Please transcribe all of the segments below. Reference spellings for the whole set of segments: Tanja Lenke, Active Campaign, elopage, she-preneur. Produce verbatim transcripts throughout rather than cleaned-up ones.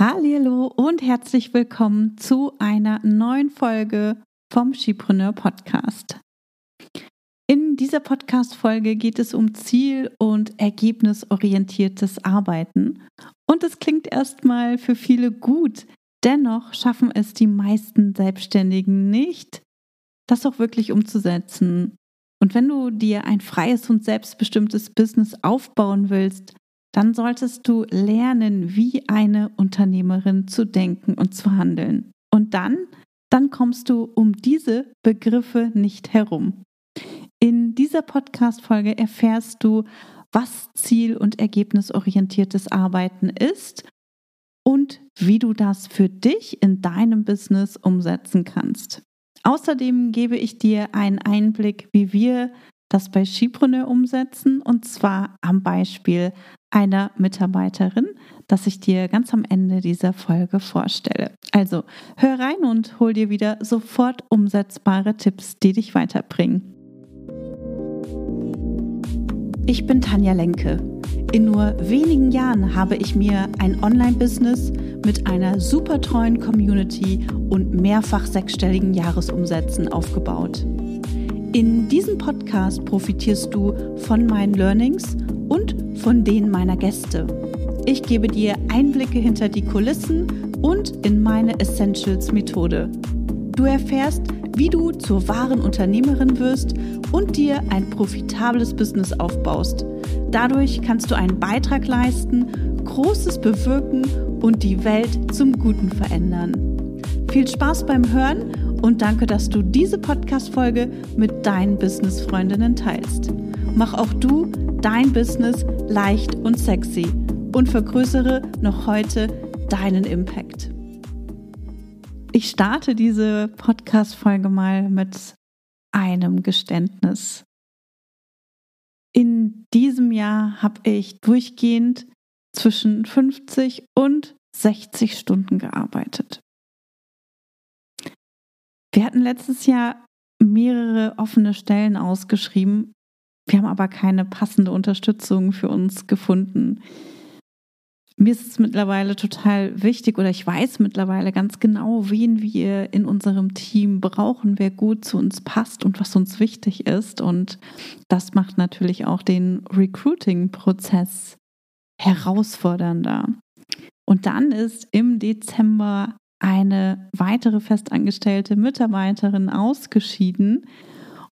Hallihallo und herzlich willkommen zu einer neuen Folge vom she-preneur Podcast. In dieser Podcast-Folge geht es um ziel- und ergebnisorientiertes Arbeiten. Und es klingt erstmal für viele gut, dennoch schaffen es die meisten Selbstständigen nicht, das auch wirklich umzusetzen. Und wenn du dir ein freies und selbstbestimmtes Business aufbauen willst, dann solltest du lernen, wie eine Unternehmerin zu denken und zu handeln. Und dann, dann kommst du um diese Begriffe nicht herum. In dieser Podcast-Folge erfährst du, was ziel- und ergebnisorientiertes Arbeiten ist und wie du das für dich in deinem Business umsetzen kannst. Außerdem gebe ich dir einen Einblick, wie wir das bei she-preneur umsetzen, und zwar am Beispiel einer Mitarbeiterin, das ich dir ganz am Ende dieser Folge vorstelle. Also hör rein und hol dir wieder sofort umsetzbare Tipps, die dich weiterbringen. Ich bin Tanja Lenke. In nur wenigen Jahren habe ich mir ein Online-Business mit einer super treuen Community und mehrfach sechsstelligen Jahresumsätzen aufgebaut. In diesem Podcast profitierst du von meinen Learnings und von denen meiner Gäste. Ich gebe dir Einblicke hinter die Kulissen und in meine Essentials-Methode. Du erfährst, wie du zur wahren Unternehmerin wirst und dir ein profitables Business aufbaust. Dadurch kannst du einen Beitrag leisten, Großes bewirken und die Welt zum Guten verändern. Viel Spaß beim Hören! Und danke, dass du diese Podcast-Folge mit deinen Business-Freundinnen teilst. Mach auch du dein Business leicht und sexy und vergrößere noch heute deinen Impact. Ich starte diese Podcast-Folge mal mit einem Geständnis. In diesem Jahr habe ich durchgehend zwischen fünfzig und sechzig Stunden gearbeitet. Wir hatten letztes Jahr mehrere offene Stellen ausgeschrieben. Wir haben aber keine passende Unterstützung für uns gefunden. Mir ist es mittlerweile total wichtig, oder ich weiß mittlerweile ganz genau, wen wir in unserem Team brauchen, wer gut zu uns passt und was uns wichtig ist. Und das macht natürlich auch den Recruiting-Prozess herausfordernder. Und dann ist im Dezember eine weitere festangestellte Mitarbeiterin ausgeschieden,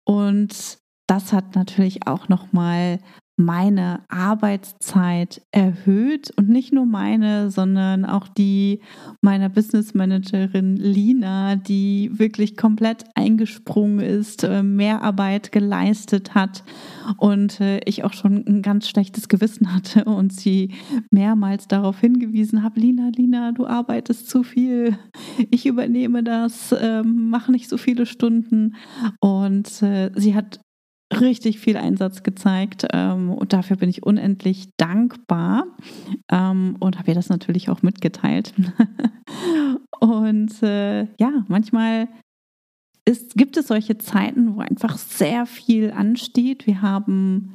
und das hat natürlich auch nochmal meine Arbeitszeit erhöht, und nicht nur meine, sondern auch die meiner Businessmanagerin Lina, die wirklich komplett eingesprungen ist, mehr Arbeit geleistet hat und ich auch schon ein ganz schlechtes Gewissen hatte und sie mehrmals darauf hingewiesen habe: Lina, Lina, du arbeitest zu viel, ich übernehme das, mach nicht so viele Stunden. Und sie hat richtig viel Einsatz gezeigt, ähm, und dafür bin ich unendlich dankbar, ähm, und habe ihr das natürlich auch mitgeteilt. Und äh, ja, manchmal ist, gibt es solche Zeiten, wo einfach sehr viel ansteht. Wir haben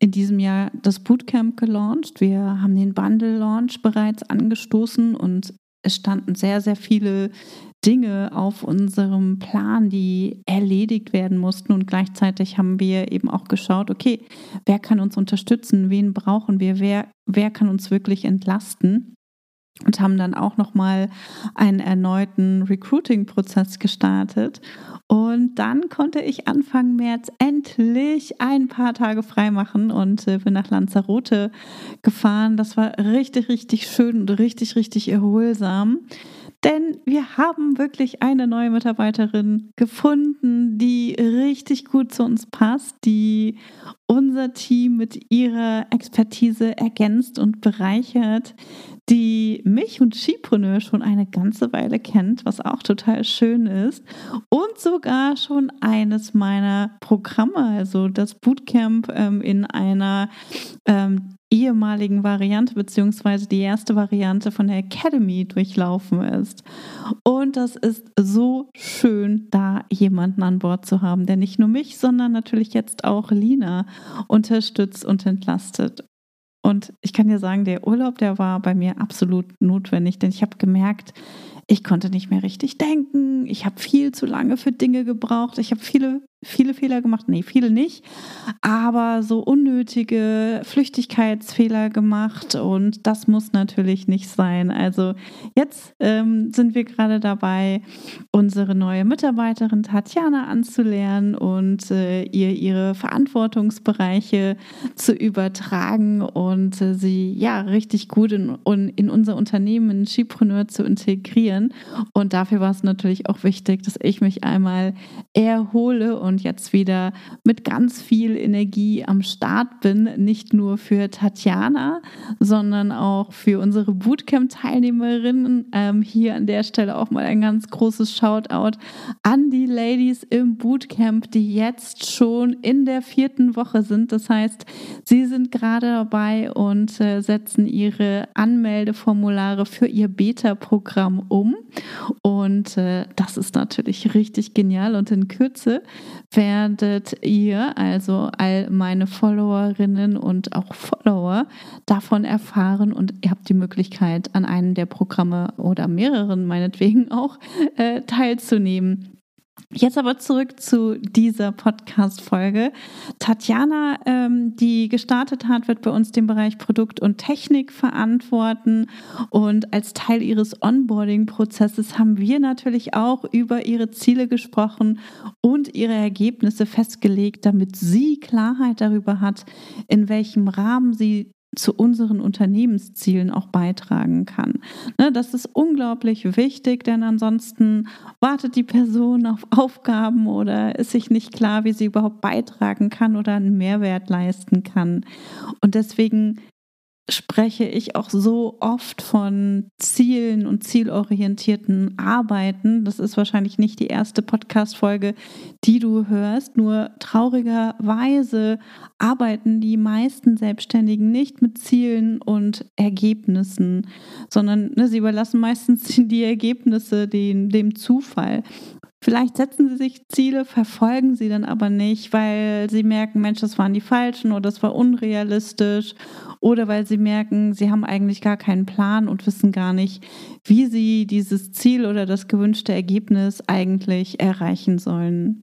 in diesem Jahr das Bootcamp gelauncht, wir haben den Bundle-Launch bereits angestoßen und es standen sehr, sehr viele Dinge auf unserem Plan, die erledigt werden mussten, und gleichzeitig haben wir eben auch geschaut, okay, wer kann uns unterstützen, wen brauchen wir, wer, wer kann uns wirklich entlasten, und haben dann auch nochmal einen erneuten Recruiting-Prozess gestartet. Und dann konnte ich Anfang März endlich ein paar Tage frei machen und bin nach Lanzarote gefahren. Das war richtig, richtig schön und richtig, richtig erholsam. Denn wir haben wirklich eine neue Mitarbeiterin gefunden, die richtig gut zu uns passt, die unser Team mit ihrer Expertise ergänzt und bereichert, die mich und she-preneur schon eine ganze Weile kennt, was auch total schön ist, und sogar schon eines meiner Programme, also das Bootcamp ähm, in einer ähm, ehemaligen Variante, beziehungsweise die erste Variante von der Academy durchlaufen ist. Und das ist so schön, da jemanden an Bord zu haben, der nicht nur mich, sondern natürlich jetzt auch Lina unterstützt und entlastet. Und ich kann dir sagen, der Urlaub, der war bei mir absolut notwendig, denn ich habe gemerkt, ich konnte nicht mehr richtig denken, ich habe viel zu lange für Dinge gebraucht, ich habe viele, viele Fehler gemacht, nee, viele nicht, aber so unnötige Flüchtigkeitsfehler gemacht und das muss natürlich nicht sein. Also jetzt ähm, sind wir gerade dabei, unsere neue Mitarbeiterin Tatjana anzulernen und äh, ihr ihre Verantwortungsbereiche zu übertragen und äh, sie ja richtig gut in, in unser Unternehmen in she-preneur zu integrieren. Und dafür war es natürlich auch wichtig, dass ich mich einmal erhole und jetzt wieder mit ganz viel Energie am Start bin, nicht nur für Tatjana, sondern auch für unsere Bootcamp-Teilnehmerinnen. Ähm, hier an der Stelle auch mal ein ganz großes Shoutout an die Ladies im Bootcamp, die jetzt schon in der vierten Woche sind. Das heißt, sie sind gerade dabei und äh, setzen ihre Anmeldeformulare für ihr Beta-Programm um. Um. Und äh, das ist natürlich richtig genial und in Kürze werdet ihr, also all meine Followerinnen und auch Follower, davon erfahren und ihr habt die Möglichkeit, an einem der Programme oder mehreren meinetwegen auch äh, teilzunehmen. Jetzt aber zurück zu dieser Podcast-Folge. Tatjana, ähm, die gestartet hat, wird bei uns den Bereich Produkt und Technik verantworten und als Teil ihres Onboarding-Prozesses haben wir natürlich auch über ihre Ziele gesprochen und ihre Ergebnisse festgelegt, damit sie Klarheit darüber hat, in welchem Rahmen sie zu unseren Unternehmenszielen auch beitragen kann. Ne, das ist unglaublich wichtig, denn ansonsten wartet die Person auf Aufgaben oder ist sich nicht klar, wie sie überhaupt beitragen kann oder einen Mehrwert leisten kann. Und deswegen spreche ich auch so oft von Zielen und zielorientierten Arbeiten. Das ist wahrscheinlich nicht die erste Podcast-Folge, die du hörst. Nur traurigerweise arbeiten die meisten Selbstständigen nicht mit Zielen und Ergebnissen, sondern ne, sie überlassen meistens die Ergebnisse dem, dem Zufall. Vielleicht setzen sie sich Ziele, verfolgen sie dann aber nicht, weil sie merken, Mensch, das waren die falschen oder das war unrealistisch oder weil sie merken, sie haben eigentlich gar keinen Plan und wissen gar nicht, wie sie dieses Ziel oder das gewünschte Ergebnis eigentlich erreichen sollen.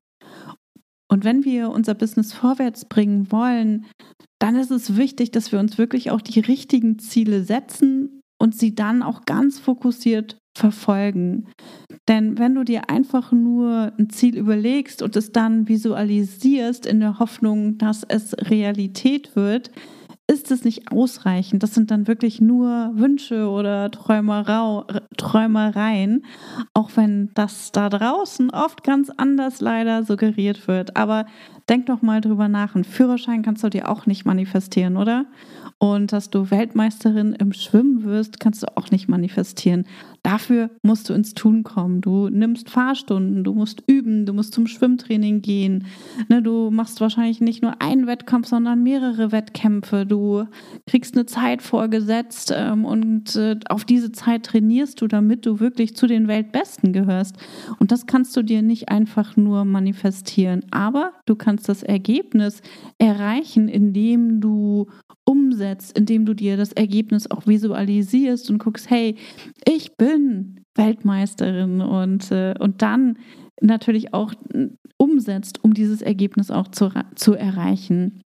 Und wenn wir unser Business vorwärts bringen wollen, dann ist es wichtig, dass wir uns wirklich auch die richtigen Ziele setzen und sie dann auch ganz fokussiert verfolgen. Denn wenn du dir einfach nur ein Ziel überlegst und es dann visualisierst in der Hoffnung, dass es Realität wird, ist es nicht ausreichend. Das sind dann wirklich nur Wünsche oder Träumereien, auch wenn das da draußen oft ganz anders leider suggeriert wird. Aber denk doch mal drüber nach. Einen Führerschein kannst du dir auch nicht manifestieren, oder? Und dass du Weltmeisterin im Schwimmen wirst, kannst du auch nicht manifestieren. Dafür musst du ins Tun kommen. Du nimmst Fahrstunden, du musst üben, du musst zum Schwimmtraining gehen. Ne, du machst wahrscheinlich nicht nur einen Wettkampf, sondern mehrere Wettkämpfe. Du kriegst eine Zeit vorgesetzt ähm, und äh, auf diese Zeit trainierst du, damit du wirklich zu den Weltbesten gehörst. Und das kannst du dir nicht einfach nur manifestieren. Aber du kannst das Ergebnis erreichen, indem du umsetzt, indem du dir das Ergebnis auch visualisierst und guckst, hey, ich bin Weltmeisterin und, äh, und dann natürlich auch umsetzt, um dieses Ergebnis auch zu, zu erreichen.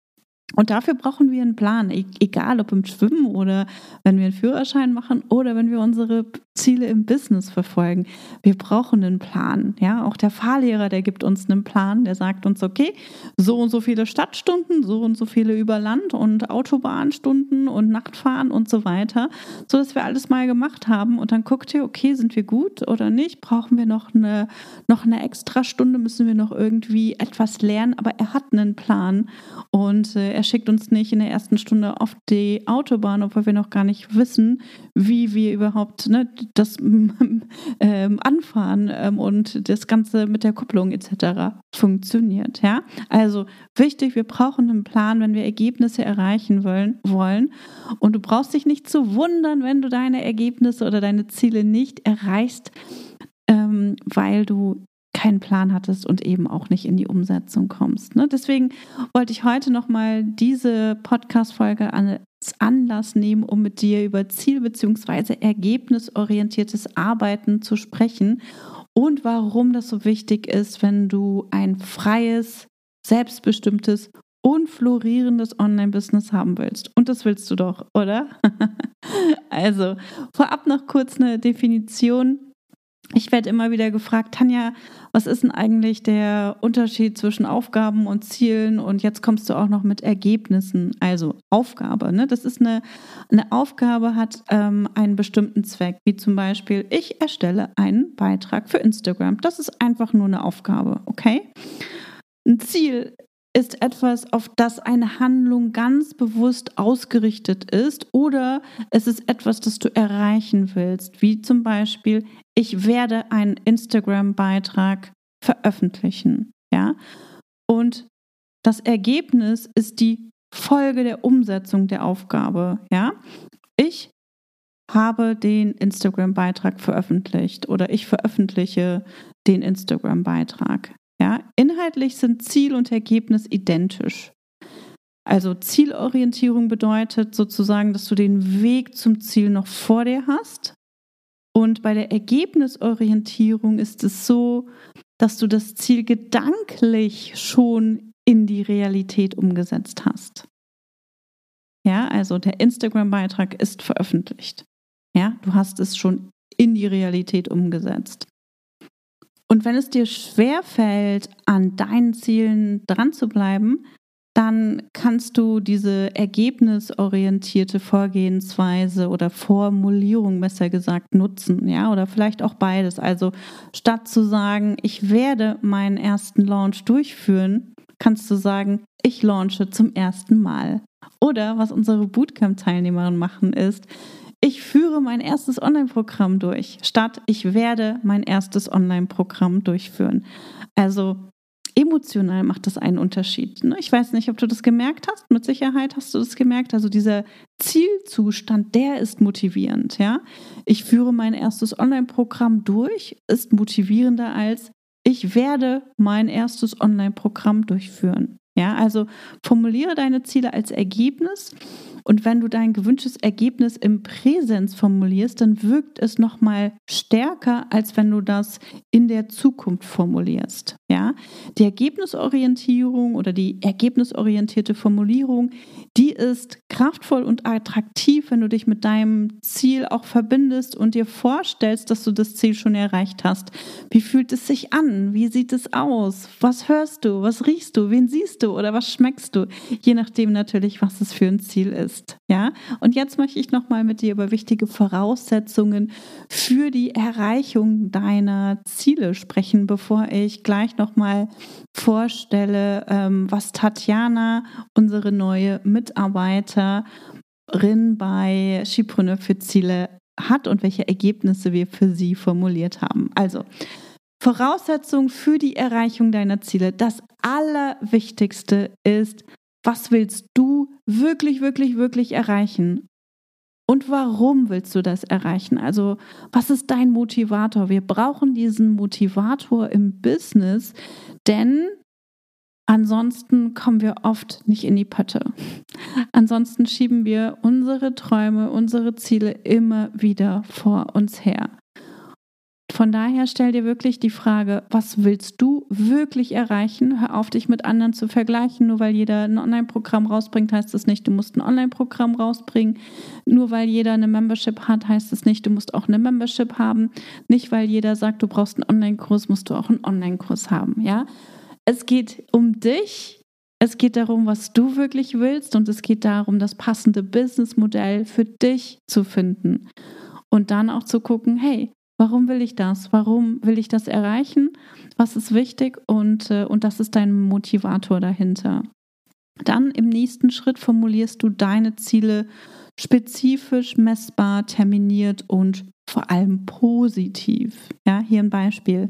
Und dafür brauchen wir einen Plan, egal ob im Schwimmen oder wenn wir einen Führerschein machen oder wenn wir unsere Ziele im Business verfolgen. Wir brauchen einen Plan. Ja, auch der Fahrlehrer, der gibt uns einen Plan, der sagt uns, okay, so und so viele Stadtstunden, so und so viele über Land und Autobahnstunden und Nachtfahren und so weiter, sodass wir alles mal gemacht haben und dann guckt ihr, okay, sind wir gut oder nicht? Brauchen wir noch eine, noch eine extra Stunde? Müssen wir noch irgendwie etwas lernen? Aber er hat einen Plan und äh, er schickt uns nicht in der ersten Stunde auf die Autobahn, obwohl wir noch gar nicht wissen, wie wir überhaupt ne, das ähm, Anfahren ähm, und das Ganze mit der Kupplung et cetera funktioniert. Ja? Also wichtig, wir brauchen einen Plan, wenn wir Ergebnisse erreichen wollen, wollen. Und du brauchst dich nicht zu wundern, wenn du deine Ergebnisse oder deine Ziele nicht erreichst, ähm, weil du keinen Plan hattest und eben auch nicht in die Umsetzung kommst. Ne? Deswegen wollte ich heute nochmal diese Podcast-Folge an, Anlass nehmen, um mit dir über ziel- bzw. ergebnisorientiertes Arbeiten zu sprechen und warum das so wichtig ist, wenn du ein freies, selbstbestimmtes und florierendes Online-Business haben willst. Und das willst du doch, oder? Also, vorab noch kurz eine Definition. Ich werde immer wieder gefragt, Tanja, was ist denn eigentlich der Unterschied zwischen Aufgaben und Zielen? Und jetzt kommst du auch noch mit Ergebnissen. Also Aufgabe, ne? Das ist eine, eine Aufgabe, hat ähm, einen bestimmten Zweck, wie zum Beispiel, ich erstelle einen Beitrag für Instagram. Das ist einfach nur eine Aufgabe, okay? Ein Ziel ist etwas, auf das eine Handlung ganz bewusst ausgerichtet ist, oder es ist etwas, das du erreichen willst, wie zum Beispiel, ich werde einen Instagram-Beitrag veröffentlichen. Ja? Und das Ergebnis ist die Folge der Umsetzung der Aufgabe. Ja? Ich habe den Instagram-Beitrag veröffentlicht oder ich veröffentliche den Instagram-Beitrag. Ja, inhaltlich sind Ziel und Ergebnis identisch. Also Zielorientierung bedeutet sozusagen, dass du den Weg zum Ziel noch vor dir hast. Und bei der Ergebnisorientierung ist es so, dass du das Ziel gedanklich schon in die Realität umgesetzt hast. Ja, also der Instagram-Beitrag ist veröffentlicht. Ja, du hast es schon in die Realität umgesetzt. Und wenn es dir schwerfällt, an deinen Zielen dran zu bleiben, dann kannst du diese ergebnisorientierte Vorgehensweise oder Formulierung, besser gesagt, nutzen, ja, oder vielleicht auch beides. Also statt zu sagen, ich werde meinen ersten Launch durchführen, kannst du sagen, ich launche zum ersten Mal. Oder was unsere Bootcamp-Teilnehmerinnen machen ist, ich führe mein erstes Online-Programm durch, statt ich werde mein erstes Online-Programm durchführen. Also emotional macht das einen Unterschied. Ne? Ich weiß nicht, ob du das gemerkt hast. Mit Sicherheit hast du das gemerkt. Also dieser Zielzustand, der ist motivierend. Ja? Ich führe mein erstes Online-Programm durch, ist motivierender als ich werde mein erstes Online-Programm durchführen. Ja, also formuliere deine Ziele als Ergebnis, und wenn du dein gewünschtes Ergebnis im Präsens formulierst, dann wirkt es nochmal stärker, als wenn du das in der Zukunft formulierst. Ja, die Ergebnisorientierung oder die ergebnisorientierte Formulierung, die ist kraftvoll und attraktiv, wenn du dich mit deinem Ziel auch verbindest und dir vorstellst, dass du das Ziel schon erreicht hast. Wie fühlt es sich an? Wie sieht es aus? Was hörst du? Was riechst du? Wen siehst du? Oder was schmeckst du? Je nachdem natürlich, was es für ein Ziel ist. Ja? Und jetzt möchte ich nochmal mit dir über wichtige Voraussetzungen für die Erreichung deiner Ziele sprechen, bevor ich gleich nochmal vorstelle, was Tatjana, unsere neue Mitarbeiterin bei she-preneur für Ziele, hat und welche Ergebnisse wir für sie formuliert haben. Also, Voraussetzung für die Erreichung deiner Ziele. Das Allerwichtigste ist, was willst du wirklich, wirklich, wirklich erreichen? Und warum willst du das erreichen? Also, was ist dein Motivator? Wir brauchen diesen Motivator im Business, denn ansonsten kommen wir oft nicht in die Pötte. Ansonsten schieben wir unsere Träume, unsere Ziele immer wieder vor uns her. Von daher stell dir wirklich die Frage, was willst du wirklich erreichen? Hör auf, dich mit anderen zu vergleichen. Nur weil jeder ein Online-Programm rausbringt, heißt das nicht, du musst ein Online-Programm rausbringen. Nur weil jeder eine Membership hat, heißt das nicht, du musst auch eine Membership haben. Nicht weil jeder sagt, du brauchst einen Online-Kurs, musst du auch einen Online-Kurs haben. Ja? Es geht um dich. Es geht darum, was du wirklich willst. Und es geht darum, das passende Businessmodell für dich zu finden. Und dann auch zu gucken, hey, warum will ich das? Warum will ich das erreichen? Was ist wichtig? Und, und das ist dein Motivator dahinter. Dann im nächsten Schritt formulierst du deine Ziele spezifisch, messbar, terminiert und vor allem positiv. Ja, hier ein Beispiel.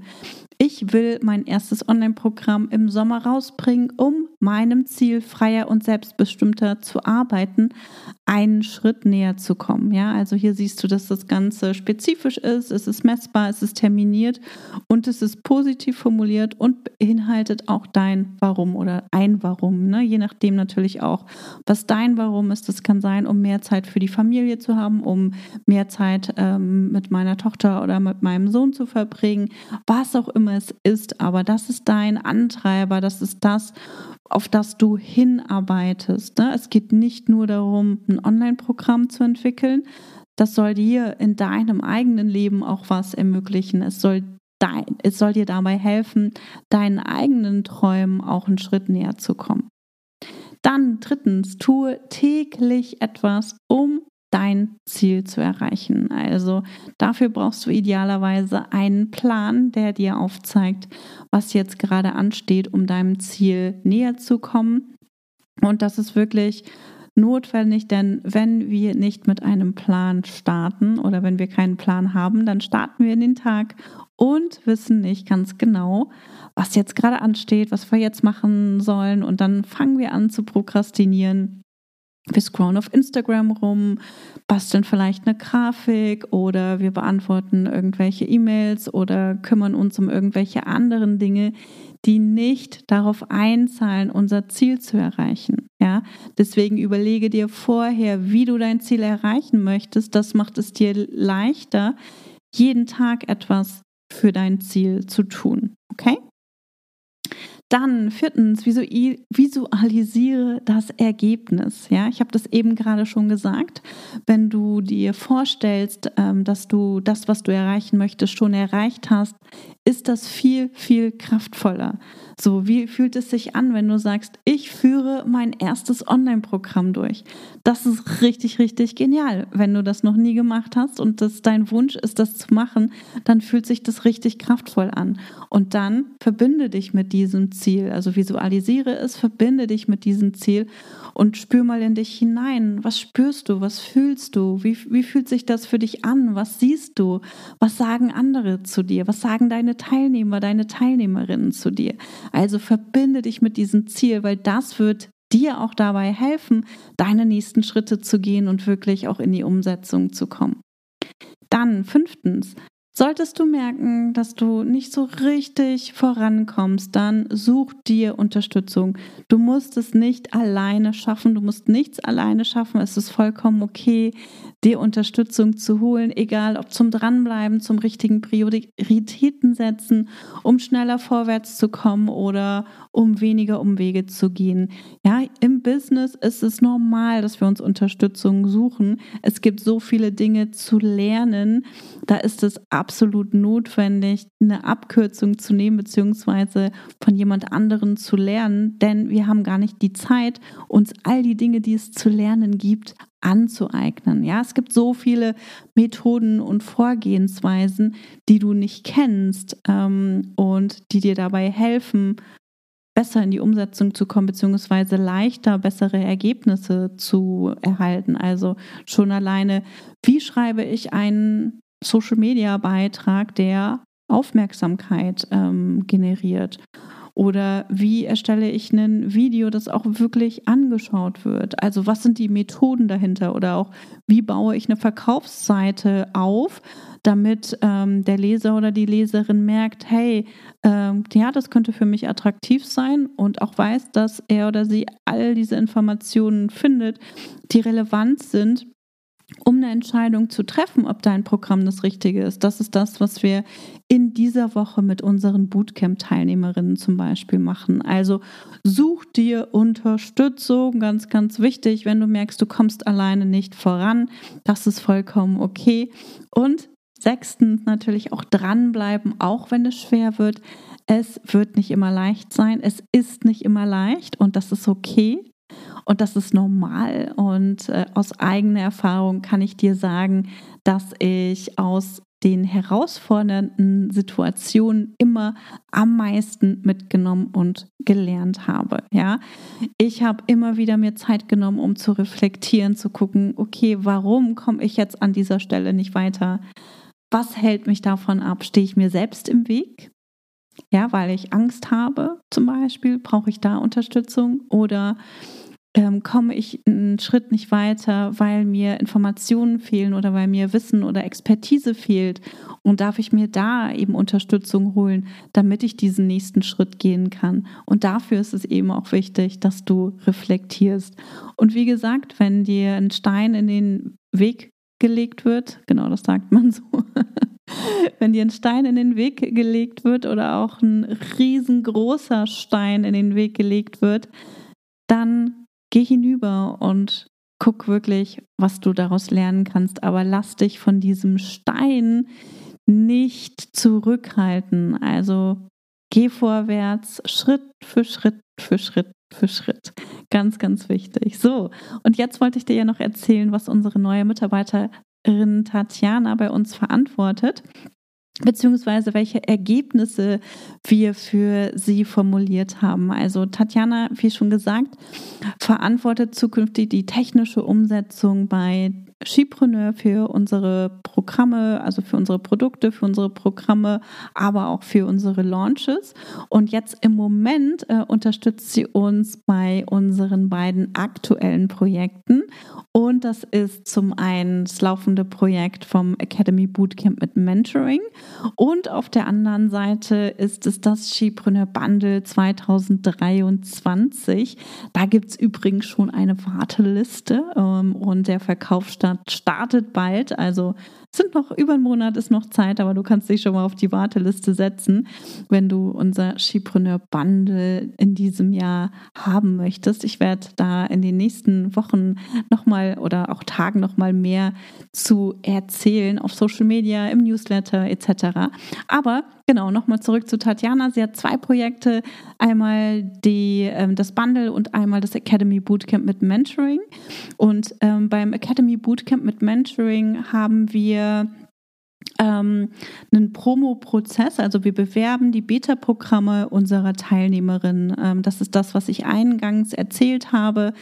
Ich will mein erstes Online-Programm im Sommer rausbringen, um meinem Ziel, freier und selbstbestimmter zu arbeiten, einen Schritt näher zu kommen. Ja, also hier siehst du, dass das Ganze spezifisch ist, es ist messbar, es ist terminiert und es ist positiv formuliert und beinhaltet auch dein Warum oder ein Warum, ne? Je nachdem natürlich auch, was dein Warum ist. Das kann sein, um mehr Zeit für die Familie zu haben, um mehr Zeit ähm, mit meiner Tochter oder mit meinem Sohn zu verbringen, was auch immer es ist, aber das ist dein Antreiber, das ist das, auf das du hinarbeitest. Ne? Es geht nicht nur darum, ein Online-Programm zu entwickeln, das soll dir in deinem eigenen Leben auch was ermöglichen. Es soll, dein, es soll dir dabei helfen, deinen eigenen Träumen auch einen Schritt näher zu kommen. Dann drittens, tue täglich etwas, um dein Ziel zu erreichen. Also dafür brauchst du idealerweise einen Plan, der dir aufzeigt, was jetzt gerade ansteht, um deinem Ziel näher zu kommen. Und das ist wirklich notwendig, denn wenn wir nicht mit einem Plan starten oder wenn wir keinen Plan haben, dann starten wir in den Tag und wissen nicht ganz genau, was jetzt gerade ansteht, was wir jetzt machen sollen, und dann fangen wir an zu prokrastinieren. Wir scrollen auf Instagram rum, basteln vielleicht eine Grafik oder wir beantworten irgendwelche E-Mails oder kümmern uns um irgendwelche anderen Dinge, die nicht darauf einzahlen, unser Ziel zu erreichen. Ja? Deswegen überlege dir vorher, wie du dein Ziel erreichen möchtest. Das macht es dir leichter, jeden Tag etwas für dein Ziel zu tun. Okay? Dann viertens, visualisiere das Ergebnis. Ja, ich habe das eben gerade schon gesagt. Wenn du dir vorstellst, dass du das, was du erreichen möchtest, schon erreicht hast, ist das viel, viel kraftvoller. So, wie fühlt es sich an, wenn du sagst, ich führe mein erstes Online-Programm durch? Das ist richtig, richtig genial. Wenn du das noch nie gemacht hast und das dein Wunsch ist, das zu machen, dann fühlt sich das richtig kraftvoll an. Und dann verbinde dich mit diesem Ziel. Also visualisiere es, verbinde dich mit diesem Ziel und spür mal in dich hinein. Was spürst du? Was fühlst du? Wie, wie fühlt sich das für dich an? Was siehst du? Was sagen andere zu dir? Was sagen deine Teilnehmer, deine Teilnehmerinnen zu dir? Also verbinde dich mit diesem Ziel, weil das wird dir auch dabei helfen, deine nächsten Schritte zu gehen und wirklich auch in die Umsetzung zu kommen. Dann fünftens, solltest du merken, dass du nicht so richtig vorankommst, dann such dir Unterstützung. Du musst es nicht alleine schaffen, du musst nichts alleine schaffen. Es ist vollkommen okay, dir Unterstützung zu holen, egal ob zum Dranbleiben, zum richtigen Prioritäten setzen, um schneller vorwärts zu kommen oder um weniger Umwege zu gehen. Ja, im Business ist es normal, dass wir uns Unterstützung suchen. Es gibt so viele Dinge zu lernen, da ist es absolut absolut notwendig, eine Abkürzung zu nehmen beziehungsweise von jemand anderen zu lernen, denn wir haben gar nicht die Zeit, uns all die Dinge, die es zu lernen gibt, anzueignen. Ja, es gibt so viele Methoden und Vorgehensweisen, die du nicht kennst ähm, und die dir dabei helfen, besser in die Umsetzung zu kommen, beziehungsweise leichter bessere Ergebnisse zu erhalten. Also schon alleine, wie schreibe ich einen Social-Media-Beitrag, der Aufmerksamkeit ähm, generiert? Oder wie erstelle ich ein Video, das auch wirklich angeschaut wird? Also was sind die Methoden dahinter? Oder auch, wie baue ich eine Verkaufsseite auf, damit ähm, der Leser oder die Leserin merkt, hey, ähm, ja, das könnte für mich attraktiv sein und auch weiß, dass er oder sie all diese Informationen findet, die relevant sind, um eine Entscheidung zu treffen, ob dein Programm das Richtige ist. Das ist das, was wir in dieser Woche mit unseren Bootcamp-Teilnehmerinnen zum Beispiel machen. Also such dir Unterstützung, ganz, ganz wichtig, wenn du merkst, du kommst alleine nicht voran. Das ist vollkommen okay. Und sechstens natürlich auch dranbleiben, auch wenn es schwer wird. Es wird nicht immer leicht sein. Es ist nicht immer leicht und das ist okay. Und das ist normal und äh, aus eigener Erfahrung kann ich dir sagen, dass ich aus den herausfordernden Situationen immer am meisten mitgenommen und gelernt habe. Ja? Ich habe immer wieder mir Zeit genommen, um zu reflektieren, zu gucken, okay, warum komme ich jetzt an dieser Stelle nicht weiter? Was hält mich davon ab? Stehe ich mir selbst im Weg? Ja, weil ich Angst habe zum Beispiel, brauche ich da Unterstützung? Oder ähm, komme ich einen Schritt nicht weiter, weil mir Informationen fehlen oder weil mir Wissen oder Expertise fehlt? Und darf ich mir da eben Unterstützung holen, damit ich diesen nächsten Schritt gehen kann? Und dafür ist es eben auch wichtig, dass du reflektierst. Und wie gesagt, wenn dir ein Stein in den Weg gelegt wird, genau das sagt man so, wenn dir ein Stein in den Weg gelegt wird oder auch ein riesengroßer Stein in den Weg gelegt wird, dann geh hinüber und guck wirklich, was du daraus lernen kannst, aber lass dich von diesem Stein nicht zurückhalten. Also geh vorwärts, Schritt für Schritt für Schritt für Schritt. Ganz, ganz wichtig. So, und jetzt wollte ich dir ja noch erzählen, was unsere neue Mitarbeiterin Tatjana bei uns verantwortet, beziehungsweise welche Ergebnisse wir für sie formuliert haben. Also Tatjana, wie schon gesagt, verantwortet zukünftig die technische Umsetzung bei she-preneur für unsere Programme, also für unsere Produkte, für unsere Programme, aber auch für unsere Launches. Und jetzt im Moment äh, unterstützt sie uns bei unseren beiden aktuellen Projekten. Und das ist zum einen das laufende Projekt vom Academy Bootcamp mit Mentoring. Und auf der anderen Seite ist es das she-preneur Bundle zwanzig dreiundzwanzig. Da gibt es übrigens schon eine Warteliste ähm, und der Verkaufsstand startet bald, also sind noch über einen Monat, ist noch Zeit, aber du kannst dich schon mal auf die Warteliste setzen, wenn du unser she-preneur Bundle in diesem Jahr haben möchtest. Ich werde da in den nächsten Wochen nochmal oder auch Tagen nochmal mehr zu erzählen auf Social Media, im Newsletter et cetera. Aber genau, nochmal zurück zu Tatjana. Sie hat zwei Projekte, einmal die, ähm, das Bundle und einmal das Academy Bootcamp mit Mentoring. Und ähm, beim Academy Bootcamp mit Mentoring haben wir ähm, einen Promo-Prozess, also wir bewerben die Beta-Programme unserer Teilnehmerinnen. Ähm, das ist das, was ich eingangs erzählt habe.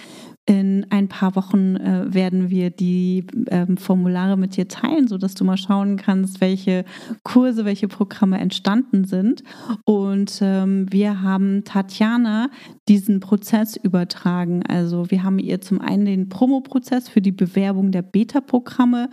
In ein paar Wochen äh, werden wir die ähm, Formulare mit dir teilen, sodass du mal schauen kannst, welche Kurse, welche Programme entstanden sind. Und ähm, wir haben Tatjana diesen Prozess übertragen. Also wir haben ihr zum einen den Promo-Prozess für die Bewerbung der Beta-Programme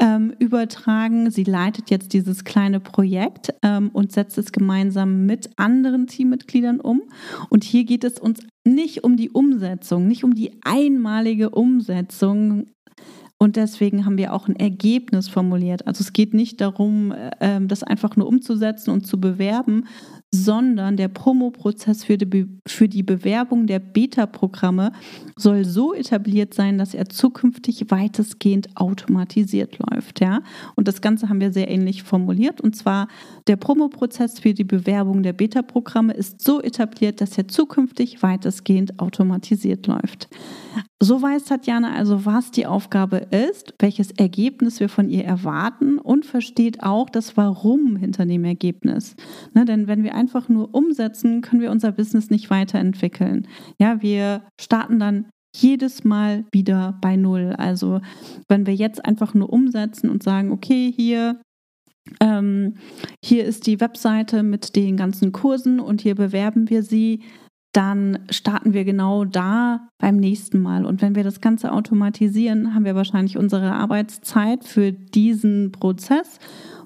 ähm, übertragen. Sie leitet jetzt dieses kleine Projekt ähm, und setzt es gemeinsam mit anderen Teammitgliedern um. Und hier geht es uns nicht um die Umsetzung, nicht um die einmalige Umsetzung. Und deswegen haben wir auch ein Ergebnis formuliert. Also es geht nicht darum, das einfach nur umzusetzen und zu bewerben, sondern der Promo-Prozess für die, Be- für die Bewerbung der Beta-Programme soll so etabliert sein, dass er zukünftig weitestgehend automatisiert läuft. Ja? Und das Ganze haben wir sehr ähnlich formuliert. Und zwar, der Promo-Prozess für die Bewerbung der Beta-Programme ist so etabliert, dass er zukünftig weitestgehend automatisiert läuft. So weiß Tatjana also, was die Aufgabe ist, welches Ergebnis wir von ihr erwarten und versteht auch das Warum hinter dem Ergebnis. Ne, denn wenn wir einfach nur umsetzen, können wir unser Business nicht weiterentwickeln. Ja, wir starten dann jedes Mal wieder bei Null. Also wenn wir jetzt einfach nur umsetzen und sagen, okay, hier... Ähm, hier ist die Webseite mit den ganzen Kursen und hier bewerben wir sie, dann starten wir genau da beim nächsten Mal. Und wenn wir das Ganze automatisieren, haben wir wahrscheinlich unsere Arbeitszeit für diesen Prozess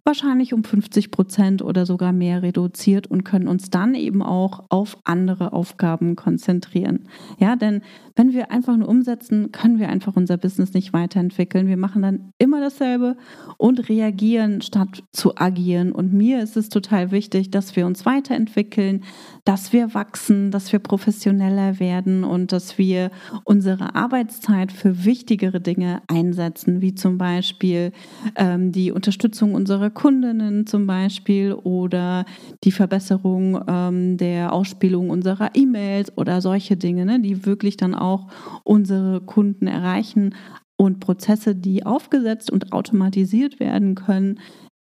wahrscheinlich um fünfzig Prozent oder sogar mehr reduziert und können uns dann eben auch auf andere Aufgaben konzentrieren. Ja, denn wenn wir einfach nur umsetzen, können wir einfach unser Business nicht weiterentwickeln. Wir machen dann immer dasselbe und reagieren, statt zu agieren. Und mir ist es total wichtig, dass wir uns weiterentwickeln, dass wir wachsen, dass wir professioneller werden und dass wir unsere Arbeitszeit für wichtigere Dinge einsetzen, wie zum Beispiel ähm, die Unterstützung unserer Kundinnen zum Beispiel oder die Verbesserung ähm, der Ausspielung unserer E-Mails oder solche Dinge, ne, die wirklich dann auch unsere Kunden erreichen, und Prozesse, die aufgesetzt und automatisiert werden können,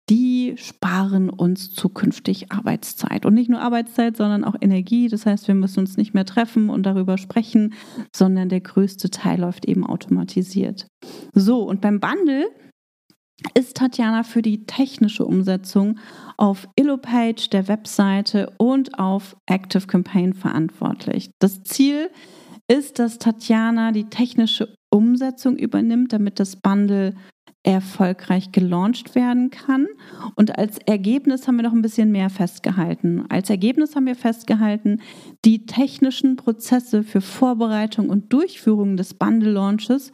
die sparen uns zukünftig Arbeitszeit. Und nicht nur Arbeitszeit, sondern auch Energie. Das heißt, wir müssen uns nicht mehr treffen und darüber sprechen, sondern der größte Teil läuft eben automatisiert. So, und beim Bundle ist Tatjana für die technische Umsetzung auf elopage, der Webseite, und auf Active Campaign verantwortlich. Das Ziel ist, dass Tatjana die technische Umsetzung übernimmt, damit das Bundle erfolgreich gelauncht werden kann. Und als Ergebnis haben wir noch ein bisschen mehr festgehalten. Als Ergebnis haben wir festgehalten, die technischen Prozesse für Vorbereitung und Durchführung des Bundle-Launches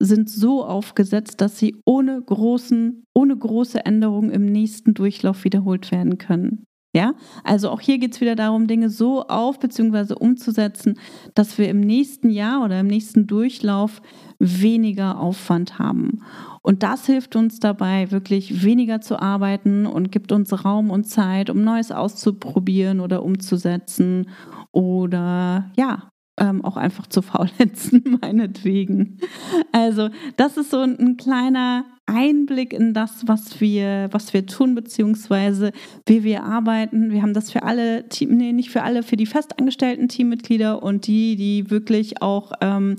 sind so aufgesetzt, dass sie ohne großen, ohne große Änderungen im nächsten Durchlauf wiederholt werden können. Ja? Also auch hier geht es wieder darum, Dinge so auf- bzw. umzusetzen, dass wir im nächsten Jahr oder im nächsten Durchlauf weniger Aufwand haben. Und das hilft uns dabei, wirklich weniger zu arbeiten und gibt uns Raum und Zeit, um Neues auszuprobieren oder umzusetzen oder ja, ähm, auch einfach zu faulenzen, meinetwegen. Also das ist so ein, ein kleiner Einblick in das, was wir, was wir tun, beziehungsweise wie wir arbeiten. Wir haben das für alle Team, nee, nicht für alle, für die festangestellten Teammitglieder und die, die wirklich auch ähm,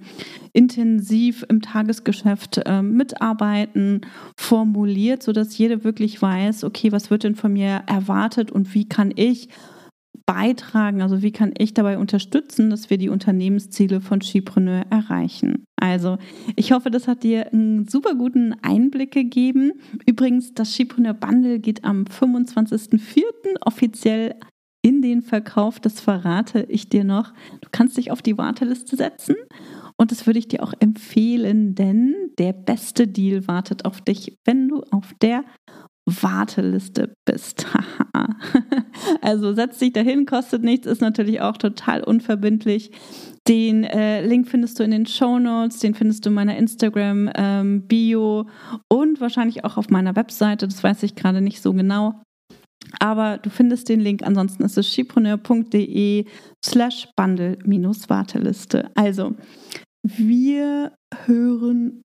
intensiv im Tagesgeschäft ähm, mitarbeiten, formuliert, sodass jeder wirklich weiß, okay, was wird denn von mir erwartet und wie kann ich beitragen, also wie kann ich dabei unterstützen, dass wir die Unternehmensziele von she-preneur erreichen. Also ich hoffe, das hat dir einen super guten Einblick gegeben. Übrigens, das she-preneur Bundle geht am fünfundzwanzigsten vierten offiziell in den Verkauf, das verrate ich dir noch. Du kannst dich auf die Warteliste setzen und das würde ich dir auch empfehlen, denn der beste Deal wartet auf dich, wenn du auf der Warteliste bist. Also setz dich dahin, kostet nichts, ist natürlich auch total unverbindlich. Den äh, Link findest du in den Shownotes, den findest du in meiner Instagram-Bio ähm, und wahrscheinlich auch auf meiner Webseite, das weiß ich gerade nicht so genau. Aber du findest den Link, ansonsten ist es she-preneur.de slash Bundle-Warteliste. Also, wir hören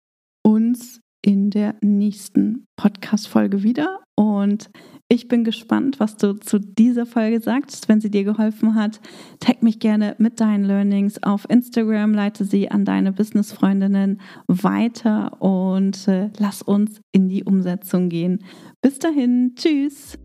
uns in der nächsten Podcast-Folge wieder und ich bin gespannt, was du zu dieser Folge sagst. Wenn sie dir geholfen hat, tag mich gerne mit deinen Learnings auf Instagram, leite sie an deine Business-Freundinnen weiter und äh, lass uns in die Umsetzung gehen. Bis dahin, tschüss!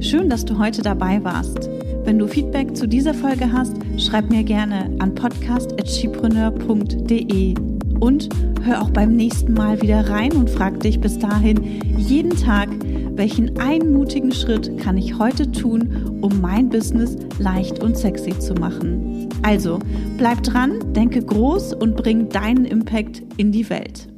Schön, dass du heute dabei warst. Wenn du Feedback zu dieser Folge hast, schreib mir gerne an podcast at she-preneur punkt de. Und hör auch beim nächsten Mal wieder rein und frag dich bis dahin jeden Tag, welchen einen mutigen Schritt kann ich heute tun, um mein Business leicht und sexy zu machen. Also bleib dran, denke groß und bring deinen Impact in die Welt.